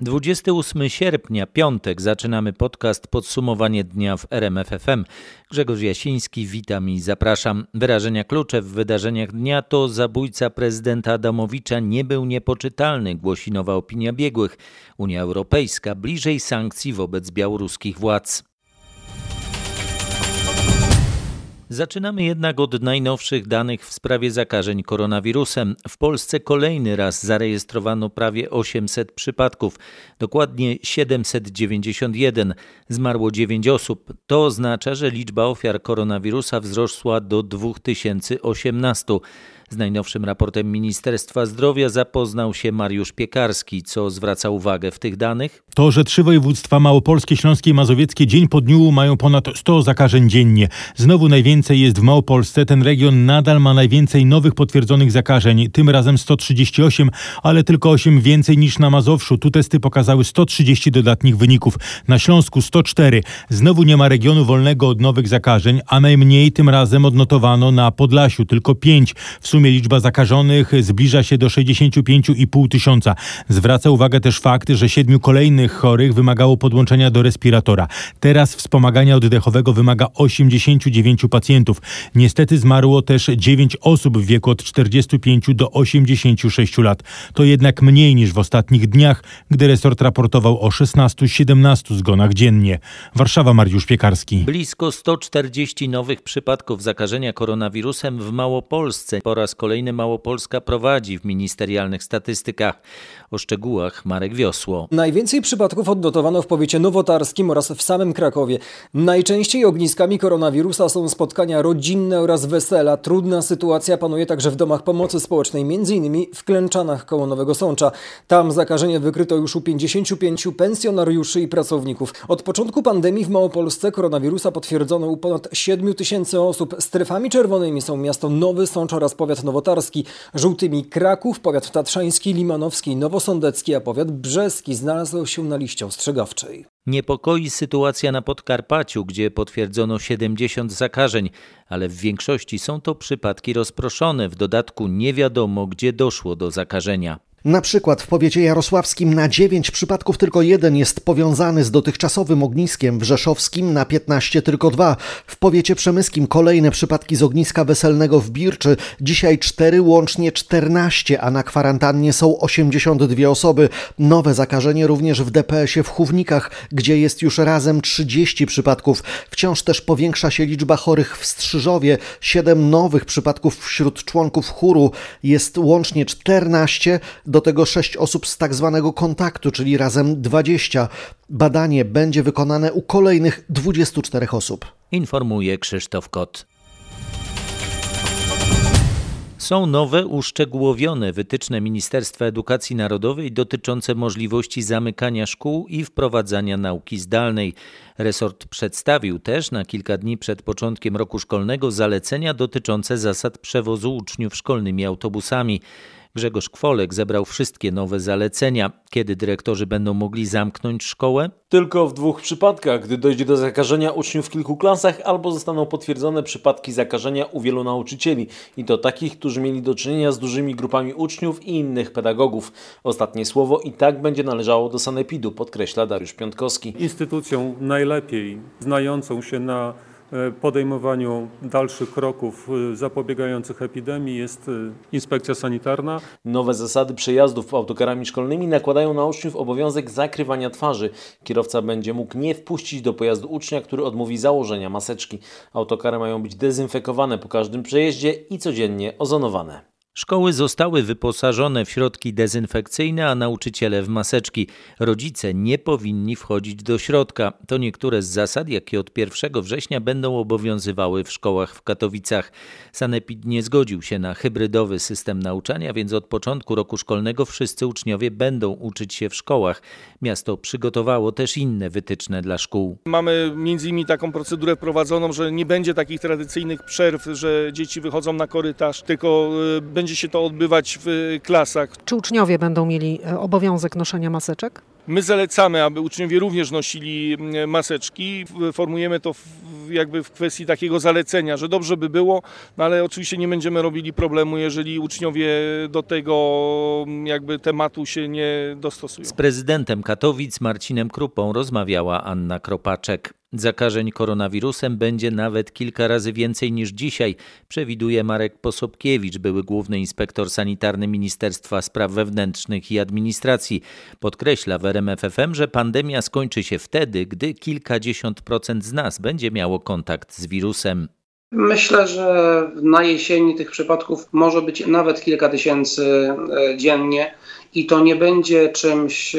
28 sierpnia, piątek, zaczynamy podcast Podsumowanie dnia w RMF FM. Grzegorz Jasiński, witam i zapraszam. Wyrażenia klucze w wydarzeniach dnia to zabójca prezydenta Adamowicza nie był niepoczytalny, głosi nowa opinia biegłych. Unia Europejska bliżej sankcji wobec białoruskich władz. Zaczynamy jednak od najnowszych danych w sprawie zakażeń koronawirusem. W Polsce kolejny raz zarejestrowano prawie 800 przypadków, dokładnie 791. Zmarło 9 osób. To oznacza, że liczba ofiar koronawirusa wzrosła do 2018. Z najnowszym raportem Ministerstwa Zdrowia zapoznał się Mariusz Piekarski. Co zwraca uwagę w tych danych? To, że trzy województwa małopolskie, śląskie i mazowieckie dzień po dniu mają ponad 100 zakażeń dziennie. Znowu najwięcej jest w Małopolsce. Ten region nadal ma najwięcej nowych potwierdzonych zakażeń. Tym razem 138, ale tylko 8 więcej niż na Mazowszu. Tu testy pokazały 130 dodatnich wyników. Na Śląsku 104. Znowu nie ma regionu wolnego od nowych zakażeń, a najmniej tym razem odnotowano na Podlasiu. Tylko 5. W sumie liczba zakażonych zbliża się do 65,5 tysiąca. Zwraca uwagę też fakt, że 7 kolejnych chorych wymagało podłączenia do respiratora. Teraz wspomagania oddechowego wymaga 89 pacjentów. Niestety zmarło też 9 osób w wieku od 45 do 86 lat. To jednak mniej niż w ostatnich dniach, gdy resort raportował o 16-17 zgonach dziennie. Warszawa, Mariusz Piekarski. Blisko 140 nowych przypadków zakażenia koronawirusem w Małopolsce. Po raz kolejny Małopolska prowadzi w ministerialnych statystykach. O szczegółach Marek Wiosło. Najwięcej przypadków odnotowano w powiecie nowotarskim oraz w samym Krakowie. Najczęściej ogniskami koronawirusa są spotkania rodzinne oraz wesela. Trudna sytuacja panuje także w domach pomocy społecznej, m.in. w Klęczanach koło Nowego Sącza. Tam zakażenie wykryto już u 55 pensjonariuszy i pracowników. Od początku pandemii w Małopolsce koronawirusa potwierdzono u ponad 7 tysięcy osób. Strefami czerwonymi są miasto Nowy Sącz oraz powiat nowotarski, żółtymi Kraków, powiat tatrzański, limanowski, nowosądecki, a powiat brzeski znalazł się na liście ostrzegawczej. Niepokoi sytuacja na Podkarpaciu, gdzie potwierdzono 70 zakażeń, ale w większości są to przypadki rozproszone. W dodatku nie wiadomo, gdzie doszło do zakażenia. Na przykład w powiecie jarosławskim na 9 przypadków tylko 1 jest powiązany z dotychczasowym ogniskiem, w rzeszowskim na 15 tylko 2. W powiecie przemyskim kolejne przypadki z ogniska weselnego w Birczy, dzisiaj 4, łącznie 14, a na kwarantannie są 82 osoby. Nowe zakażenie również w DPS-ie w Chównikach, gdzie jest już razem 30 przypadków. Wciąż też powiększa się liczba chorych w Strzyżowie, 7 nowych przypadków wśród członków chóru, jest łącznie 14, do tego 6 osób z tak zwanego kontaktu, czyli razem 20. Badanie będzie wykonane u kolejnych 24 osób. Informuje Krzysztof Kot. Są nowe, uszczegółowione wytyczne Ministerstwa Edukacji Narodowej dotyczące możliwości zamykania szkół i wprowadzania nauki zdalnej. Resort przedstawił też na kilka dni przed początkiem roku szkolnego zalecenia dotyczące zasad przewozu uczniów szkolnymi autobusami. Grzegorz Kwolek zebrał wszystkie nowe zalecenia. Kiedy dyrektorzy będą mogli zamknąć szkołę? Tylko w 2 przypadkach, gdy dojdzie do zakażenia uczniów w kilku klasach albo zostaną potwierdzone przypadki zakażenia u wielu nauczycieli. I to takich, którzy mieli do czynienia z dużymi grupami uczniów i innych pedagogów. Ostatnie słowo i tak będzie należało do sanepidu, podkreśla Dariusz Piątkowski. Instytucją najlepiej znającą się na podejmowaniu dalszych kroków zapobiegających epidemii jest inspekcja sanitarna. Nowe zasady przejazdów autokarami szkolnymi nakładają na uczniów obowiązek zakrywania twarzy. Kierowca będzie mógł nie wpuścić do pojazdu ucznia, który odmówi założenia maseczki. Autokary mają być dezynfekowane po każdym przejeździe i codziennie ozonowane. Szkoły zostały wyposażone w środki dezynfekcyjne, a nauczyciele w maseczki. Rodzice nie powinni wchodzić do środka. To niektóre z zasad, jakie od 1 września będą obowiązywały w szkołach w Katowicach. Sanepid nie zgodził się na hybrydowy system nauczania, więc od początku roku szkolnego wszyscy uczniowie będą uczyć się w szkołach. Miasto przygotowało też inne wytyczne dla szkół. Mamy między innymi taką procedurę prowadzoną, że nie będzie takich tradycyjnych przerw, że dzieci wychodzą na korytarz, tylko będzie się to odbywać w klasach. Czy uczniowie będą mieli obowiązek noszenia maseczek? My zalecamy, aby uczniowie również nosili maseczki. Formujemy to jakby w kwestii takiego zalecenia, że dobrze by było, no ale oczywiście nie będziemy robili problemu, jeżeli uczniowie do tego jakby tematu się nie dostosują. Z prezydentem Katowic Marcinem Krupą rozmawiała Anna Kropaczek. Zakażeń koronawirusem będzie nawet kilka razy więcej niż dzisiaj, przewiduje Marek Posobkiewicz, były główny inspektor sanitarny Ministerstwa Spraw Wewnętrznych i Administracji. Podkreśla w RMF FM, że pandemia skończy się wtedy, gdy kilkadziesiąt procent z nas będzie miało kontakt z wirusem. Myślę, że na jesieni tych przypadków może być nawet kilka tysięcy dziennie. I to nie będzie czymś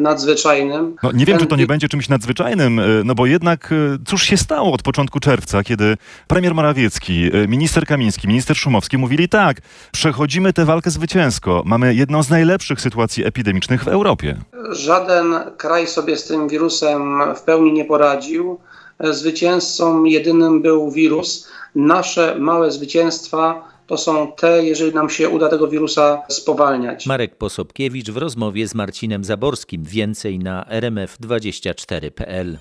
nadzwyczajnym. No, nie wiem, czy to nie będzie czymś nadzwyczajnym, no bo jednak cóż się stało od początku czerwca, kiedy premier Morawiecki, minister Kamiński, minister Szumowski mówili tak, przechodzimy tę walkę zwycięsko, mamy jedną z najlepszych sytuacji epidemicznych w Europie. Żaden kraj sobie z tym wirusem w pełni nie poradził. Zwycięzcą jedynym był wirus. Nasze małe zwycięstwa to są te, jeżeli nam się uda tego wirusa spowalniać. Marek Posobkiewicz w rozmowie z Marcinem Zaborskim. Więcej na rmf24.pl.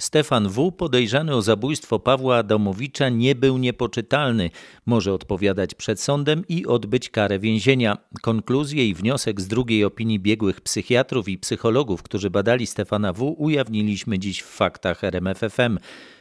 Stefan W., podejrzany o zabójstwo Pawła Adamowicza, nie był niepoczytalny. Może odpowiadać przed sądem i odbyć karę więzienia. Konkluzje i wniosek z drugiej opinii biegłych psychiatrów i psychologów, którzy badali Stefana W., ujawniliśmy dziś w Faktach RMF FM.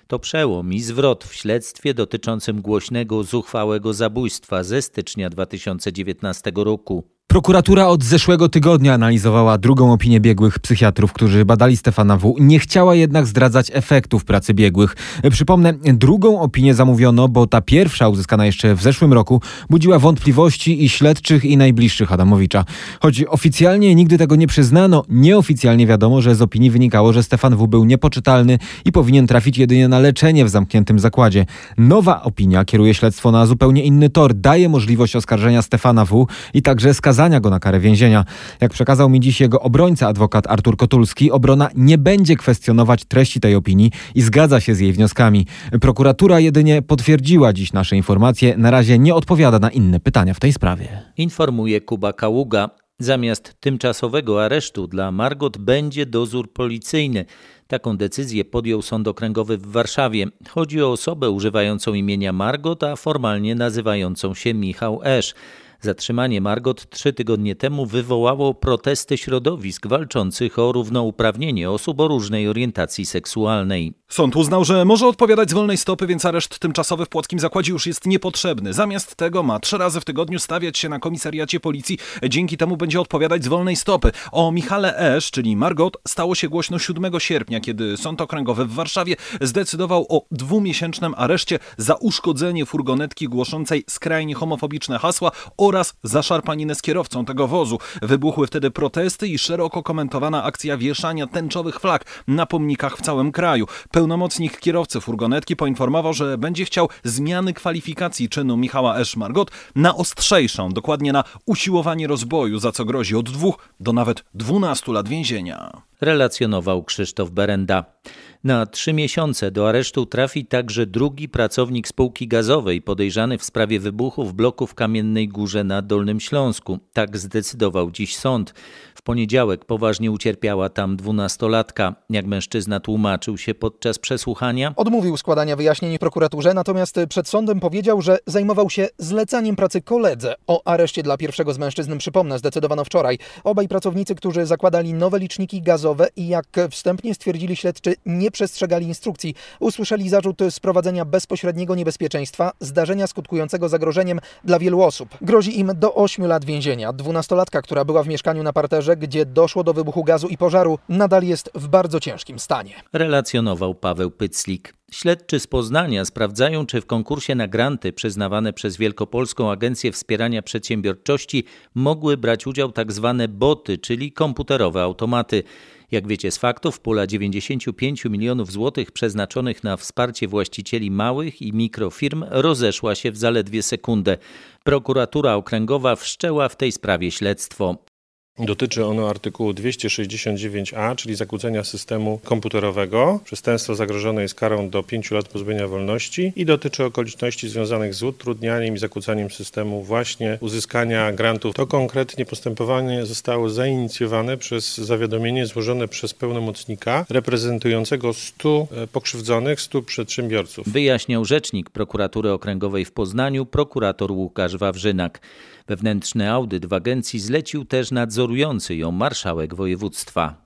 To przełom i zwrot w śledztwie dotyczącym głośnego, zuchwałego zabójstwa ze stycznia 2019 roku. Prokuratura od zeszłego tygodnia analizowała drugą opinię biegłych psychiatrów, którzy badali Stefana W. Nie chciała jednak zdradzać efektów pracy biegłych. Przypomnę, drugą opinię zamówiono, bo ta pierwsza, uzyskana jeszcze w zeszłym roku, budziła wątpliwości i śledczych, i najbliższych Adamowicza. Choć oficjalnie nigdy tego nie przyznano, nieoficjalnie wiadomo, że z opinii wynikało, że Stefan W. był niepoczytalny i powinien trafić jedynie na leczenie w zamkniętym zakładzie. Nowa opinia kieruje śledztwo na zupełnie inny tor, daje możliwość oskarżenia Stefana W. i także skazania go na karę więzienia. Jak przekazał mi dziś jego obrońca, adwokat Artur Kotulski, obrona nie będzie kwestionować treści tej opinii i zgadza się z jej wnioskami. Prokuratura jedynie potwierdziła dziś nasze informacje. Na razie nie odpowiada na inne pytania w tej sprawie. Informuje Kuba Kaługa. Zamiast tymczasowego aresztu dla Margot będzie dozór policyjny. Taką decyzję podjął Sąd Okręgowy w Warszawie. Chodzi o osobę używającą imienia Margot, a formalnie nazywającą się Michał Esz. Zatrzymanie Margot 3 tygodnie temu wywołało protesty środowisk walczących o równouprawnienie osób o różnej orientacji seksualnej. Sąd uznał, że może odpowiadać z wolnej stopy, więc areszt tymczasowy w Płockim Zakładzie już jest niepotrzebny. Zamiast tego ma 3 razy w tygodniu stawiać się na komisariacie policji. Dzięki temu będzie odpowiadać z wolnej stopy. O Michale Esz, czyli Margot, stało się głośno 7 sierpnia, kiedy Sąd Okręgowy w Warszawie zdecydował o 2-miesięcznym areszcie za uszkodzenie furgonetki głoszącej skrajnie homofobiczne hasła oraz za szarpaninę z kierowcą tego wozu. Wybuchły wtedy protesty i szeroko komentowana akcja wieszania tęczowych flag na pomnikach w całym kraju. Pełnomocnik kierowcy furgonetki poinformował, że będzie chciał zmiany kwalifikacji czynu Michała Esz Margot na ostrzejszą, dokładnie na usiłowanie rozboju, za co grozi od 2 do nawet 12 lat więzienia. Relacjonował Krzysztof Berenda. Na 3 miesiące do aresztu trafi także drugi pracownik spółki gazowej podejrzany w sprawie wybuchów bloku w Kamiennej Górze na Dolnym Śląsku. Tak zdecydował dziś sąd. W poniedziałek poważnie ucierpiała tam 12-latka. Jak mężczyzna tłumaczył się podczas przesłuchania? Odmówił składania wyjaśnień prokuraturze, natomiast przed sądem powiedział, że zajmował się zlecaniem pracy koledze. O areszcie dla pierwszego z mężczyzn, przypomnę, zdecydowano wczoraj. Obaj pracownicy, którzy zakładali nowe liczniki gazowe i jak wstępnie stwierdzili śledczy, nie przestrzegali instrukcji. Usłyszeli zarzut sprowadzenia bezpośredniego niebezpieczeństwa, zdarzenia skutkującego zagrożeniem dla wielu osób. Grozi im do 8 lat więzienia. 12-latka, która była w mieszkaniu na parterze, gdzie doszło do wybuchu gazu i pożaru, nadal jest w bardzo ciężkim stanie. Relacjonował Paweł Pyclik. Śledczy z Poznania sprawdzają, czy w konkursie na granty przyznawane przez Wielkopolską Agencję Wspierania Przedsiębiorczości mogły brać udział tzw. boty, czyli komputerowe automaty. Jak wiecie z faktów, pula 95 milionów złotych przeznaczonych na wsparcie właścicieli małych i mikrofirm rozeszła się w zaledwie sekundę. Prokuratura Okręgowa wszczęła w tej sprawie śledztwo. Dotyczy ono artykułu 269a, czyli zakłócenia systemu komputerowego. Przestępstwo zagrożone jest karą do 5 lat pozbawienia wolności i dotyczy okoliczności związanych z utrudnianiem i zakłócaniem systemu właśnie uzyskania grantów. To konkretnie postępowanie zostało zainicjowane przez zawiadomienie złożone przez pełnomocnika reprezentującego 100 pokrzywdzonych, 100 przedsiębiorców. Wyjaśniał rzecznik prokuratury okręgowej w Poznaniu, prokurator Łukasz Wawrzynak. Wewnętrzny audyt w agencji zlecił też nadzorujący ją marszałek województwa.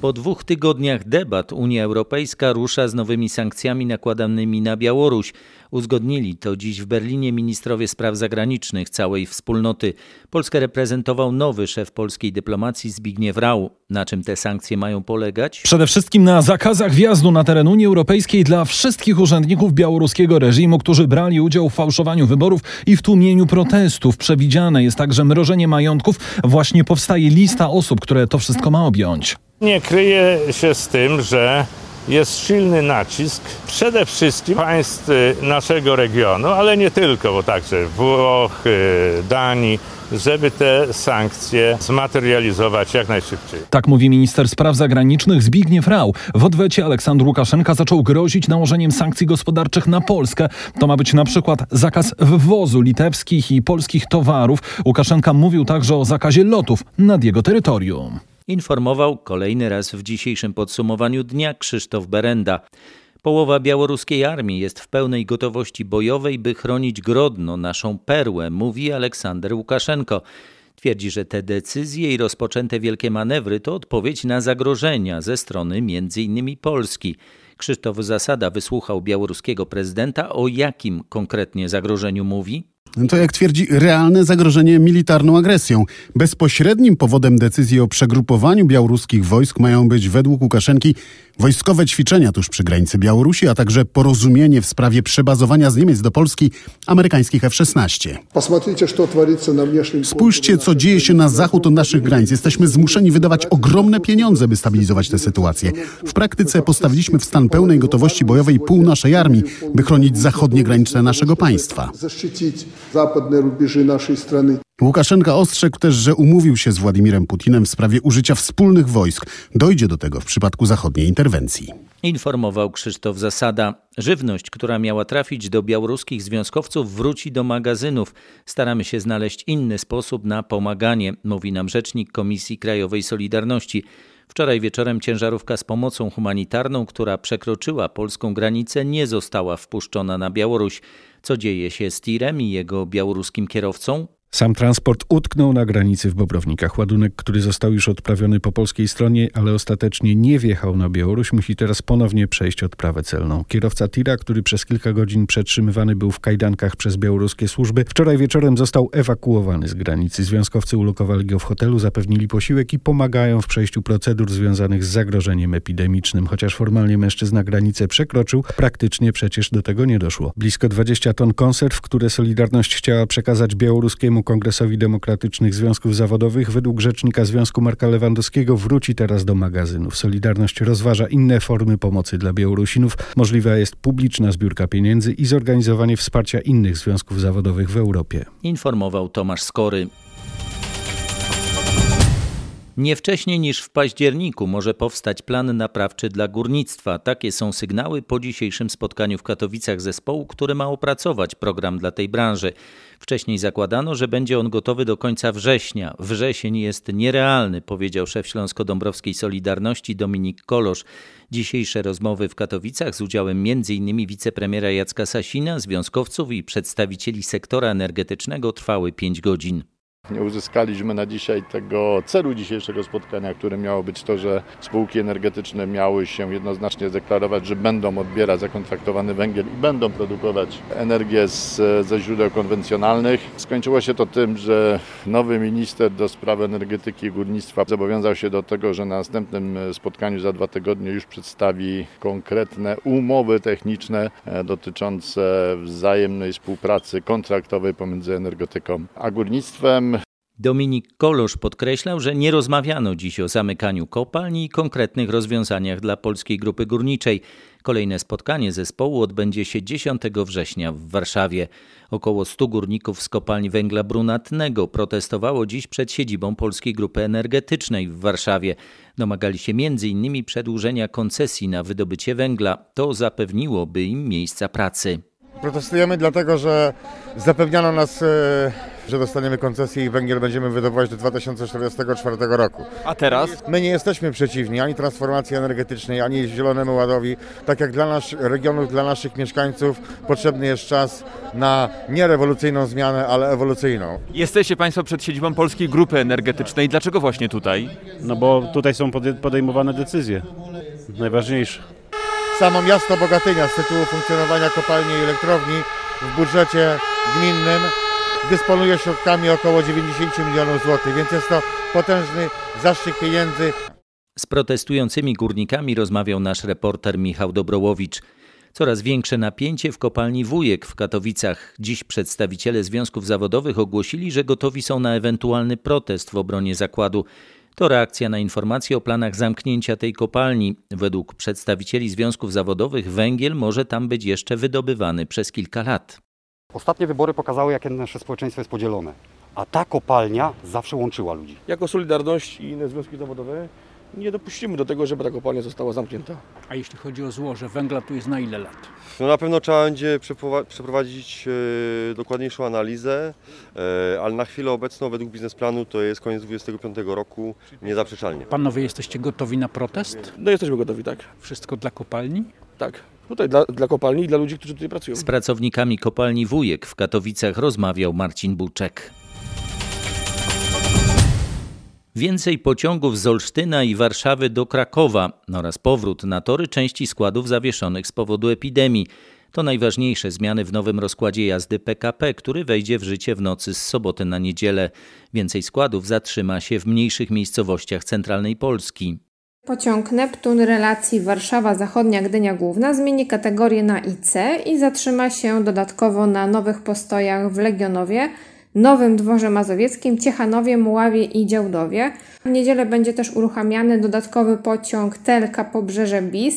Po 2 tygodniach debat Unia Europejska rusza z nowymi sankcjami nakładanymi na Białoruś. Uzgodnili to dziś w Berlinie ministrowie spraw zagranicznych całej wspólnoty. Polskę reprezentował nowy szef polskiej dyplomacji Zbigniew Rau. Na czym te sankcje mają polegać? Przede wszystkim na zakazach wjazdu na teren Unii Europejskiej dla wszystkich urzędników białoruskiego reżimu, którzy brali udział w fałszowaniu wyborów i w tłumieniu protestów. Przewidziane jest także mrożenie majątków. Właśnie powstaje lista osób, które to wszystko ma objąć. Nie kryje się z tym, że jest silny nacisk przede wszystkim państw naszego regionu, ale nie tylko, bo także Włoch, Danii, żeby te sankcje zmaterializować jak najszybciej. Tak mówi minister spraw zagranicznych Zbigniew Rau. W odwecie Aleksandr Łukaszenka zaczął grozić nałożeniem sankcji gospodarczych na Polskę. To ma być na przykład zakaz wwozu litewskich i polskich towarów. Łukaszenka mówił także o zakazie lotów nad jego terytorium. Informował kolejny raz w dzisiejszym podsumowaniu dnia Krzysztof Berenda. Połowa białoruskiej armii jest w pełnej gotowości bojowej, by chronić Grodno, naszą perłę, mówi Aleksandr Łukaszenko. Twierdzi, że te decyzje i rozpoczęte wielkie manewry to odpowiedź na zagrożenia ze strony m.in. Polski. Krzysztof Zasada wysłuchał białoruskiego prezydenta. O jakim konkretnie zagrożeniu mówi? To, jak twierdzi, realne zagrożenie militarną agresją. Bezpośrednim powodem decyzji o przegrupowaniu białoruskich wojsk mają być według Łukaszenki wojskowe ćwiczenia tuż przy granicy Białorusi, a także porozumienie w sprawie przebazowania z Niemiec do Polski amerykańskich F-16. Spójrzcie, co dzieje się na zachód od naszych granic. Jesteśmy zmuszeni wydawać ogromne pieniądze, by stabilizować tę sytuację. W praktyce postawiliśmy w stan pełnej gotowości bojowej pół naszej armii, by chronić zachodnie granice naszego państwa. Zachodnie rubieży naszej strony. Łukaszenka ostrzegł też, że umówił się z Władimirem Putinem w sprawie użycia wspólnych wojsk. Dojdzie do tego w przypadku zachodniej interwencji. Informował Krzysztof Zasada. Żywność, która miała trafić do białoruskich związkowców, wróci do magazynów. Staramy się znaleźć inny sposób na pomaganie, mówi nam rzecznik Komisji Krajowej Solidarności. Wczoraj wieczorem ciężarówka z pomocą humanitarną, która przekroczyła polską granicę, nie została wpuszczona na Białoruś. Co dzieje się z tirem i jego białoruskim kierowcą? Sam transport utknął na granicy w Bobrownikach. Ładunek, który został już odprawiony po polskiej stronie, ale ostatecznie nie wjechał na Białoruś, musi teraz ponownie przejść odprawę celną. Kierowca tira, który przez kilka godzin przetrzymywany był w kajdankach przez białoruskie służby, wczoraj wieczorem został ewakuowany z granicy. Związkowcy ulokowali go w hotelu, zapewnili posiłek i pomagają w przejściu procedur związanych z zagrożeniem epidemicznym. Chociaż formalnie mężczyzna granicę przekroczył, praktycznie przecież do tego nie doszło. Blisko 20 ton konserw, które Solidarność chciała przekazać białoruskiemu Kongresowi Demokratycznych Związków Zawodowych, według rzecznika Związku Marka Lewandowskiego wróci teraz do magazynów. Solidarność rozważa inne formy pomocy dla Białorusinów. Możliwa jest publiczna zbiórka pieniędzy i zorganizowanie wsparcia innych związków zawodowych w Europie. Informował Tomasz Skory. Nie wcześniej niż w październiku może powstać plan naprawczy dla górnictwa. Takie są sygnały po dzisiejszym spotkaniu w Katowicach zespołu, który ma opracować program dla tej branży. Wcześniej zakładano, że będzie on gotowy do końca września. Wrzesień jest nierealny, powiedział szef Śląsko-Dąbrowskiej Solidarności Dominik Kolosz. Dzisiejsze rozmowy w Katowicach z udziałem m.in. wicepremiera Jacka Sasina, związkowców i przedstawicieli sektora energetycznego trwały 5 godzin. Nie uzyskaliśmy na dzisiaj tego celu dzisiejszego spotkania, które miało być to, że spółki energetyczne miały się jednoznacznie deklarować, że będą odbierać zakontraktowany węgiel i będą produkować energię ze źródeł konwencjonalnych. Skończyło się to tym, że nowy minister do spraw energetyki i górnictwa zobowiązał się do tego, że na następnym spotkaniu za 2 tygodnie już przedstawi konkretne umowy techniczne dotyczące wzajemnej współpracy kontraktowej pomiędzy energetyką a górnictwem. Dominik Kolosz podkreślał, że nie rozmawiano dziś o zamykaniu kopalń i konkretnych rozwiązaniach dla Polskiej Grupy Górniczej. Kolejne spotkanie zespołu odbędzie się 10 września w Warszawie. Około 100 górników z kopalń węgla brunatnego protestowało dziś przed siedzibą Polskiej Grupy Energetycznej w Warszawie. Domagali się m.in. przedłużenia koncesji na wydobycie węgla. To zapewniłoby im miejsca pracy. Protestujemy dlatego, że zapewniano nas, że dostaniemy koncesję i węgiel będziemy wydobywać do 2044 roku. A teraz? My nie jesteśmy przeciwni ani transformacji energetycznej, ani Zielonemu Ładowi. Tak jak dla naszych regionów, dla naszych mieszkańców potrzebny jest czas na nie rewolucyjną zmianę, ale ewolucyjną. Jesteście Państwo przed siedzibą Polskiej Grupy Energetycznej. Dlaczego właśnie tutaj? No bo tutaj są podejmowane decyzje. Najważniejsze. Samo miasto Bogatynia z tytułu funkcjonowania kopalni i elektrowni w budżecie gminnym dysponuje środkami około 90 milionów złotych, więc jest to potężny zastrzyk pieniędzy. Z protestującymi górnikami rozmawiał nasz reporter Michał Dobrołowicz. Coraz większe napięcie w kopalni Wujek w Katowicach. Dziś przedstawiciele związków zawodowych ogłosili, że gotowi są na ewentualny protest w obronie zakładu. To reakcja na informacje o planach zamknięcia tej kopalni. Według przedstawicieli związków zawodowych węgiel może tam być jeszcze wydobywany przez kilka lat. Ostatnie wybory pokazały, jakie nasze społeczeństwo jest podzielone, a ta kopalnia zawsze łączyła ludzi. Jako Solidarność i inne związki zawodowe nie dopuścimy do tego, żeby ta kopalnia została zamknięta. A jeśli chodzi o złoże węgla, to jest na ile lat? No na pewno trzeba będzie przeprowadzić dokładniejszą analizę, ale na chwilę obecną według biznesplanu to jest koniec 25 roku, niezaprzeczalnie. Panowie, jesteście gotowi na protest? No jesteśmy gotowi, tak. Wszystko dla kopalni? Tak. Tutaj dla kopalni i dla ludzi, którzy tutaj pracują. Z pracownikami kopalni Wujek w Katowicach rozmawiał Marcin Buczek. Więcej pociągów z Olsztyna i Warszawy do Krakowa oraz powrót na tory części składów zawieszonych z powodu epidemii. To najważniejsze zmiany w nowym rozkładzie jazdy PKP, który wejdzie w życie w nocy z soboty na niedzielę. Więcej składów zatrzyma się w mniejszych miejscowościach centralnej Polski. Pociąg Neptun relacji Warszawa Zachodnia Gdynia Główna zmieni kategorię na IC i zatrzyma się dodatkowo na nowych postojach w Legionowie, Nowym Dworze Mazowieckim, Ciechanowie, Muławie i Działdowie. W niedzielę będzie też uruchamiany dodatkowy pociąg Telka Pobrzeże Bis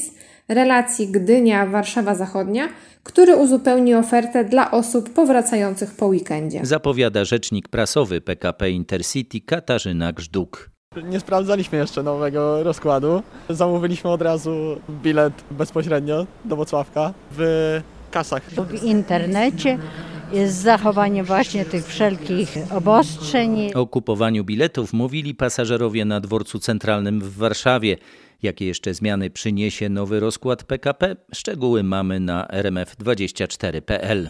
relacji Gdynia Warszawa Zachodnia, który uzupełni ofertę dla osób powracających po weekendzie. Zapowiada rzecznik prasowy PKP Intercity Katarzyna Grzduk. Nie sprawdzaliśmy jeszcze nowego rozkładu. Zamówiliśmy od razu bilet bezpośrednio do Włocławka w kasach. W internecie jest zachowanie właśnie tych wszelkich obostrzeń. O kupowaniu biletów mówili pasażerowie na dworcu centralnym w Warszawie. Jakie jeszcze zmiany przyniesie nowy rozkład PKP? Szczegóły mamy na rmf24.pl.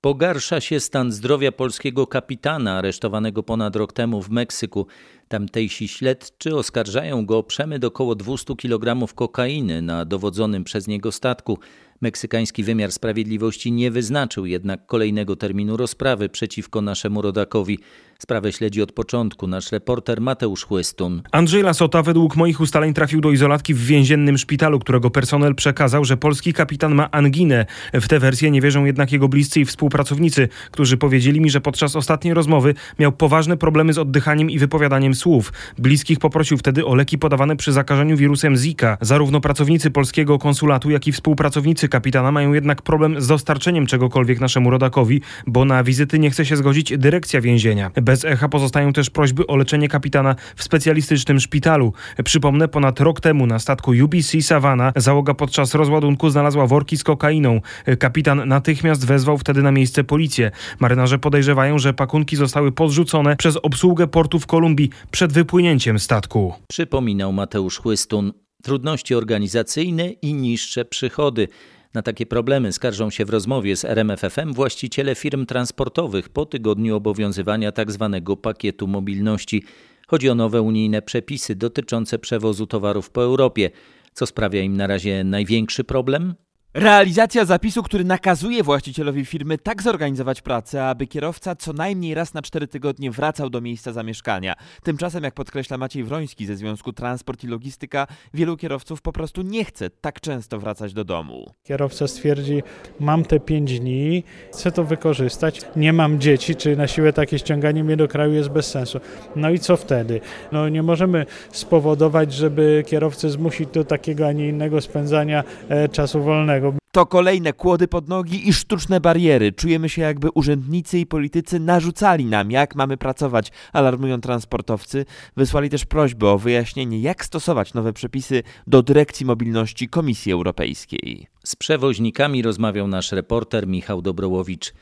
Pogarsza się stan zdrowia polskiego kapitana aresztowanego ponad rok temu w Meksyku. Tamtejsi śledczy oskarżają go o przemyt około 200 kg kokainy na dowodzonym przez niego statku. Meksykański wymiar sprawiedliwości nie wyznaczył jednak kolejnego terminu rozprawy przeciwko naszemu rodakowi. Sprawę śledzi od początku nasz reporter Mateusz Chłystun. Andrzej Lasota według moich ustaleń trafił do izolatki w więziennym szpitalu, którego personel przekazał, że polski kapitan ma anginę. W tę wersję nie wierzą jednak jego bliscy i współpracownicy, którzy powiedzieli mi, że podczas ostatniej rozmowy miał poważne problemy z oddychaniem i wypowiadaniem słów. Bliskich poprosił wtedy o leki podawane przy zakażeniu wirusem Zika. Zarówno pracownicy polskiego konsulatu, jak i współpracownicy kapitana mają jednak problem z dostarczeniem czegokolwiek naszemu rodakowi, bo na wizyty nie chce się zgodzić dyrekcja więzienia. Bez echa pozostają też prośby o leczenie kapitana w specjalistycznym szpitalu. Przypomnę, ponad rok temu na statku UBC Savannah załoga podczas rozładunku znalazła worki z kokainą. Kapitan natychmiast wezwał wtedy na miejsce policję. Marynarze podejrzewają, że pakunki zostały podrzucone przez obsługę portu w Kolumbii przed wypłynięciem statku. Przypominał Mateusz Chłystun. Trudności organizacyjne i niższe przychody. Na takie problemy skarżą się w rozmowie z RMF FM właściciele firm transportowych po tygodniu obowiązywania tzw. pakietu mobilności. Chodzi o nowe unijne przepisy dotyczące przewozu towarów po Europie. Co sprawia im na razie największy problem? Realizacja zapisu, który nakazuje właścicielowi firmy tak zorganizować pracę, aby kierowca co najmniej raz na 4 tygodnie wracał do miejsca zamieszkania. Tymczasem, jak podkreśla Maciej Wroński ze Związku Transport i Logistyka, wielu kierowców po prostu nie chce tak często wracać do domu. Kierowca stwierdzi, mam te 5 dni, chcę to wykorzystać, nie mam dzieci, czy na siłę takie ściąganie mnie do kraju jest bez sensu. No i co wtedy? No nie możemy spowodować, żeby kierowcę zmusić do takiego, a nie innego spędzania czasu wolnego. To kolejne kłody pod nogi i sztuczne bariery. Czujemy się, jakby urzędnicy i politycy narzucali nam, jak mamy pracować, alarmują transportowcy. Wysłali też prośbę o wyjaśnienie, jak stosować nowe przepisy do Dyrekcji Mobilności Komisji Europejskiej. Z przewoźnikami rozmawiał nasz reporter Michał Dobrołowicz.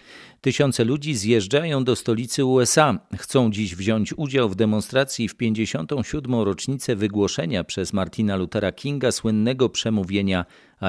Tysiące ludzi zjeżdżają do stolicy USA. Chcą dziś wziąć udział w demonstracji w 57. rocznicę wygłoszenia przez Martina Luthera Kinga słynnego przemówienia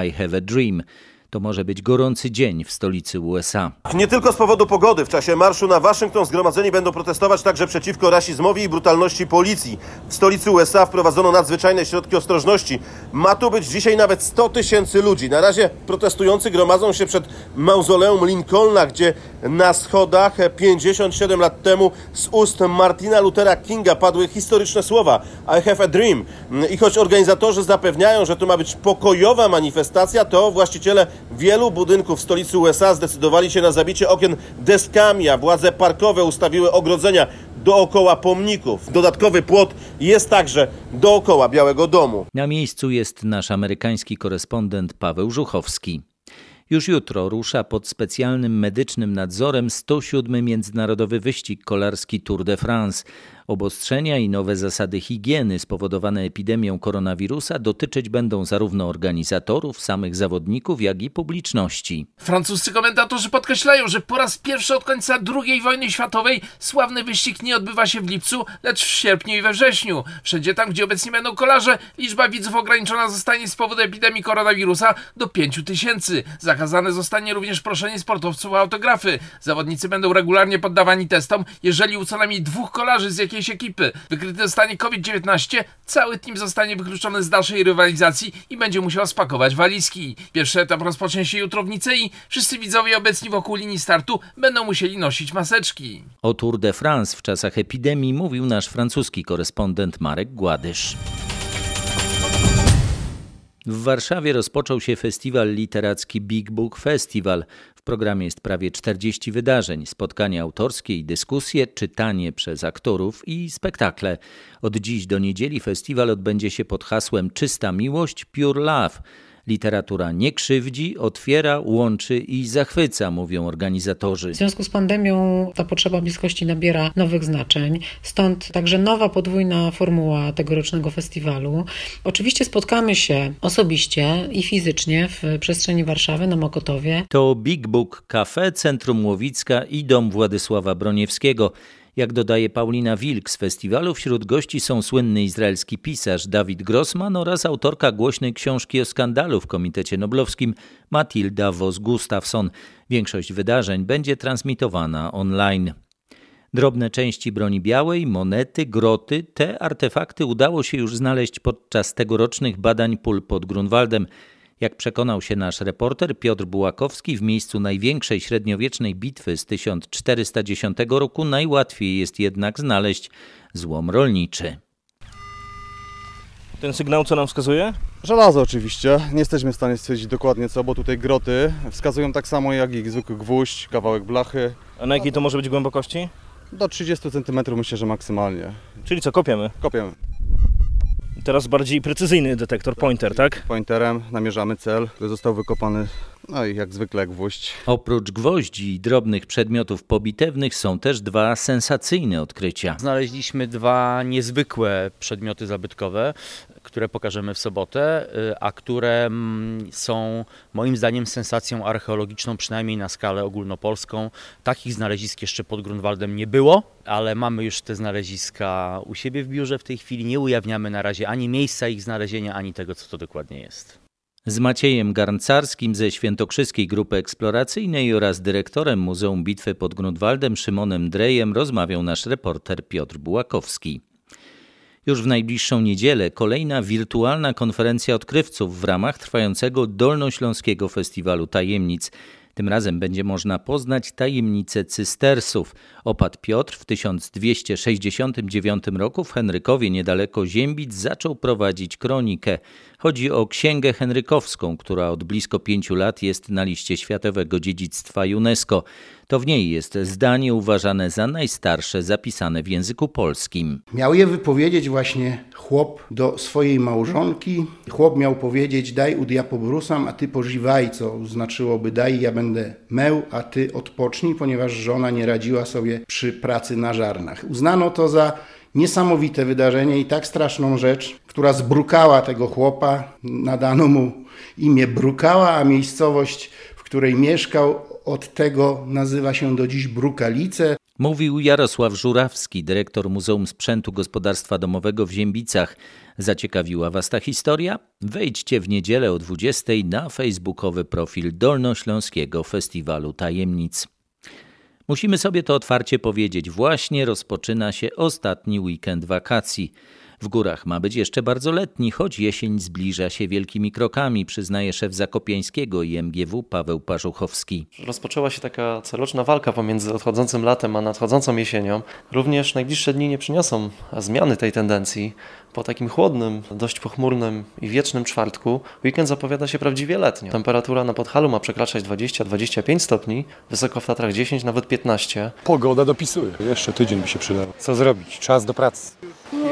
I have a dream. To może być gorący dzień w stolicy USA. Nie tylko z powodu pogody. W czasie marszu na Waszyngton zgromadzeni będą protestować także przeciwko rasizmowi i brutalności policji. W stolicy USA wprowadzono nadzwyczajne środki ostrożności. Ma tu być dzisiaj nawet 100 tysięcy ludzi. Na razie protestujący gromadzą się przed mauzoleum Lincolna, gdzie na schodach 57 lat temu z ust Martina Luthera Kinga padły historyczne słowa I have a dream. I choć organizatorzy zapewniają, że to ma być pokojowa manifestacja, to właściciele wielu budynków w stolicy USA zdecydowali się na zabicie okien deskami, a władze parkowe ustawiły ogrodzenia dookoła pomników. Dodatkowy płot jest także dookoła Białego Domu. Na miejscu jest nasz amerykański korespondent Paweł Żuchowski. Już jutro rusza pod specjalnym medycznym nadzorem 107. Międzynarodowy Wyścig Kolarski Tour de France. Obostrzenia i nowe zasady higieny spowodowane epidemią koronawirusa dotyczyć będą zarówno organizatorów, samych zawodników, jak i publiczności. Francuscy komentatorzy podkreślają, że po raz pierwszy od końca II wojny światowej sławny wyścig nie odbywa się w lipcu, lecz w sierpniu i we wrześniu. Wszędzie tam, gdzie obecnie będą kolarze, liczba widzów ograniczona zostanie z powodu epidemii koronawirusa do 5000. Zakazane zostanie również proszenie sportowców o autografy. Zawodnicy będą regularnie poddawani testom, jeżeli u co najmniej 2 kolarzy z jakiejś ekipy. Wykryty zostanie COVID-19, cały team zostanie wykluczony z dalszej rywalizacji i będzie musiał spakować walizki. Pierwszy etap rozpocznie się jutro w Nicei. Wszyscy widzowie obecni wokół linii startu będą musieli nosić maseczki. O Tour de France w czasach epidemii mówił nasz francuski korespondent Marek Gładysz. W Warszawie rozpoczął się festiwal literacki Big Book Festival. W programie jest prawie 40 wydarzeń, spotkania autorskie i dyskusje, czytanie przez aktorów i spektakle. Od dziś do niedzieli festiwal odbędzie się pod hasłem Czysta miłość, Pure Love. Literatura nie krzywdzi, otwiera, łączy i zachwyca, mówią organizatorzy. W związku z pandemią ta potrzeba bliskości nabiera nowych znaczeń. Stąd także nowa podwójna formuła tegorocznego festiwalu. Oczywiście spotkamy się osobiście i fizycznie w przestrzeni Warszawy na Mokotowie. To Big Book Cafe, Centrum Łowicka i Dom Władysława Broniewskiego. Jak dodaje Paulina Wilk z festiwalu, wśród gości są słynny izraelski pisarz Dawid Grossman oraz autorka głośnej książki o skandalu w Komitecie Noblowskim Matilda Woss-Gustafsson. Większość wydarzeń będzie transmitowana online. Drobne części broni białej, monety, groty, te artefakty udało się już znaleźć podczas tegorocznych badań pól pod Grunwaldem. Jak przekonał się nasz reporter Piotr Bułakowski, w miejscu największej średniowiecznej bitwy z 1410 roku najłatwiej jest jednak znaleźć złom rolniczy. Ten sygnał co nam wskazuje? Żelazo oczywiście. Nie jesteśmy w stanie stwierdzić dokładnie co, bo tutaj groty wskazują tak samo jak i zwykły gwóźdź, kawałek blachy. A na jakiej to może być głębokości? Do 30 cm myślę, że maksymalnie. Czyli co, kopiemy? Kopiemy. Teraz bardziej precyzyjny detektor, pointer, tak? Pointerem namierzamy cel, który został wykopany, no i jak zwykle gwóźdź. Oprócz gwoździ i drobnych przedmiotów pobitewnych są też 2 sensacyjne odkrycia. Znaleźliśmy 2 niezwykłe przedmioty zabytkowe, które pokażemy w sobotę, a które są moim zdaniem sensacją archeologiczną, przynajmniej na skalę ogólnopolską. Takich znalezisk jeszcze pod Grunwaldem nie było, ale mamy już te znaleziska u siebie w biurze w tej chwili. Nie ujawniamy na razie ani miejsca ich znalezienia, ani tego, co to dokładnie jest. Z Maciejem Garncarskim ze Świętokrzyskiej Grupy Eksploracyjnej oraz dyrektorem Muzeum Bitwy pod Grunwaldem Szymonem Drejem rozmawiał nasz reporter Piotr Bułakowski. Już w najbliższą niedzielę kolejna wirtualna konferencja odkrywców w ramach trwającego Dolnośląskiego Festiwalu Tajemnic. Tym razem będzie można poznać tajemnicę cystersów. Opat Piotr w 1269 roku w Henrykowie niedaleko Ziębic zaczął prowadzić kronikę. Chodzi o Księgę Henrykowską, która od blisko 5 lat jest na liście Światowego Dziedzictwa UNESCO. To w niej jest zdanie uważane za najstarsze zapisane w języku polskim. Miał je wypowiedzieć właśnie chłop do swojej małżonki. Chłop miał powiedzieć: daj ud ja pobrusam, a ty pożywaj, co znaczyłoby: daj, ja będę meł, a ty odpocznij, ponieważ żona nie radziła sobie przy pracy na żarnach. Uznano to za niesamowite wydarzenie i tak straszną rzecz, która zbrukała tego chłopa. Nadano mu imię Brukała, a miejscowość, w której mieszkał, od tego nazywa się do dziś Brukalice. Mówił Jarosław Żurawski, dyrektor Muzeum Sprzętu Gospodarstwa Domowego w Ziębicach. Zaciekawiła Was ta historia? Wejdźcie w niedzielę o 20 na facebookowy profil Dolnośląskiego Festiwalu Tajemnic. Musimy sobie to otwarcie powiedzieć. Właśnie rozpoczyna się ostatni weekend wakacji. W górach ma być jeszcze bardzo letni, choć jesień zbliża się wielkimi krokami, przyznaje szef Zakopiańskiego i MGW Paweł Parzuchowski. Rozpoczęła się taka coroczna walka pomiędzy odchodzącym latem a nadchodzącą jesienią. Również najbliższe dni nie przyniosą zmiany tej tendencji. Po takim chłodnym, dość pochmurnym i wiecznym czwartku weekend zapowiada się prawdziwie letnio. Temperatura na Podhalu ma przekraczać 20-25 stopni, wysoko w Tatrach 10, nawet 15. Pogoda dopisuje. Jeszcze tydzień by się przydał. Co zrobić? Czas do pracy.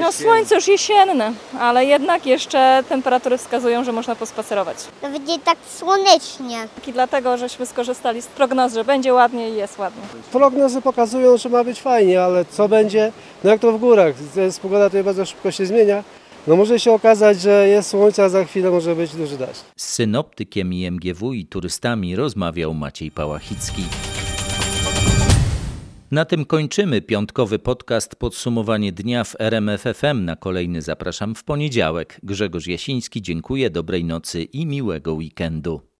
No słońce już jesienne, ale jednak jeszcze temperatury wskazują, że można pospacerować. Nawet nie tak słonecznie. I dlatego żeśmy skorzystali z prognoz, że będzie ładnie i jest ładnie. Prognozy pokazują, że ma być fajnie, ale co będzie? No jak to w górach, pogoda tutaj bardzo szybko się zmienia. No może się okazać, że jest słońce, a za chwilę może być duży deszcz. Z synoptykiem i MGW i turystami rozmawiał Maciej Pałachicki. Na tym kończymy piątkowy podcast Podsumowanie dnia w RMF FM. Na kolejny zapraszam w poniedziałek. Grzegorz Jasiński, dziękuję, dobrej nocy i miłego weekendu.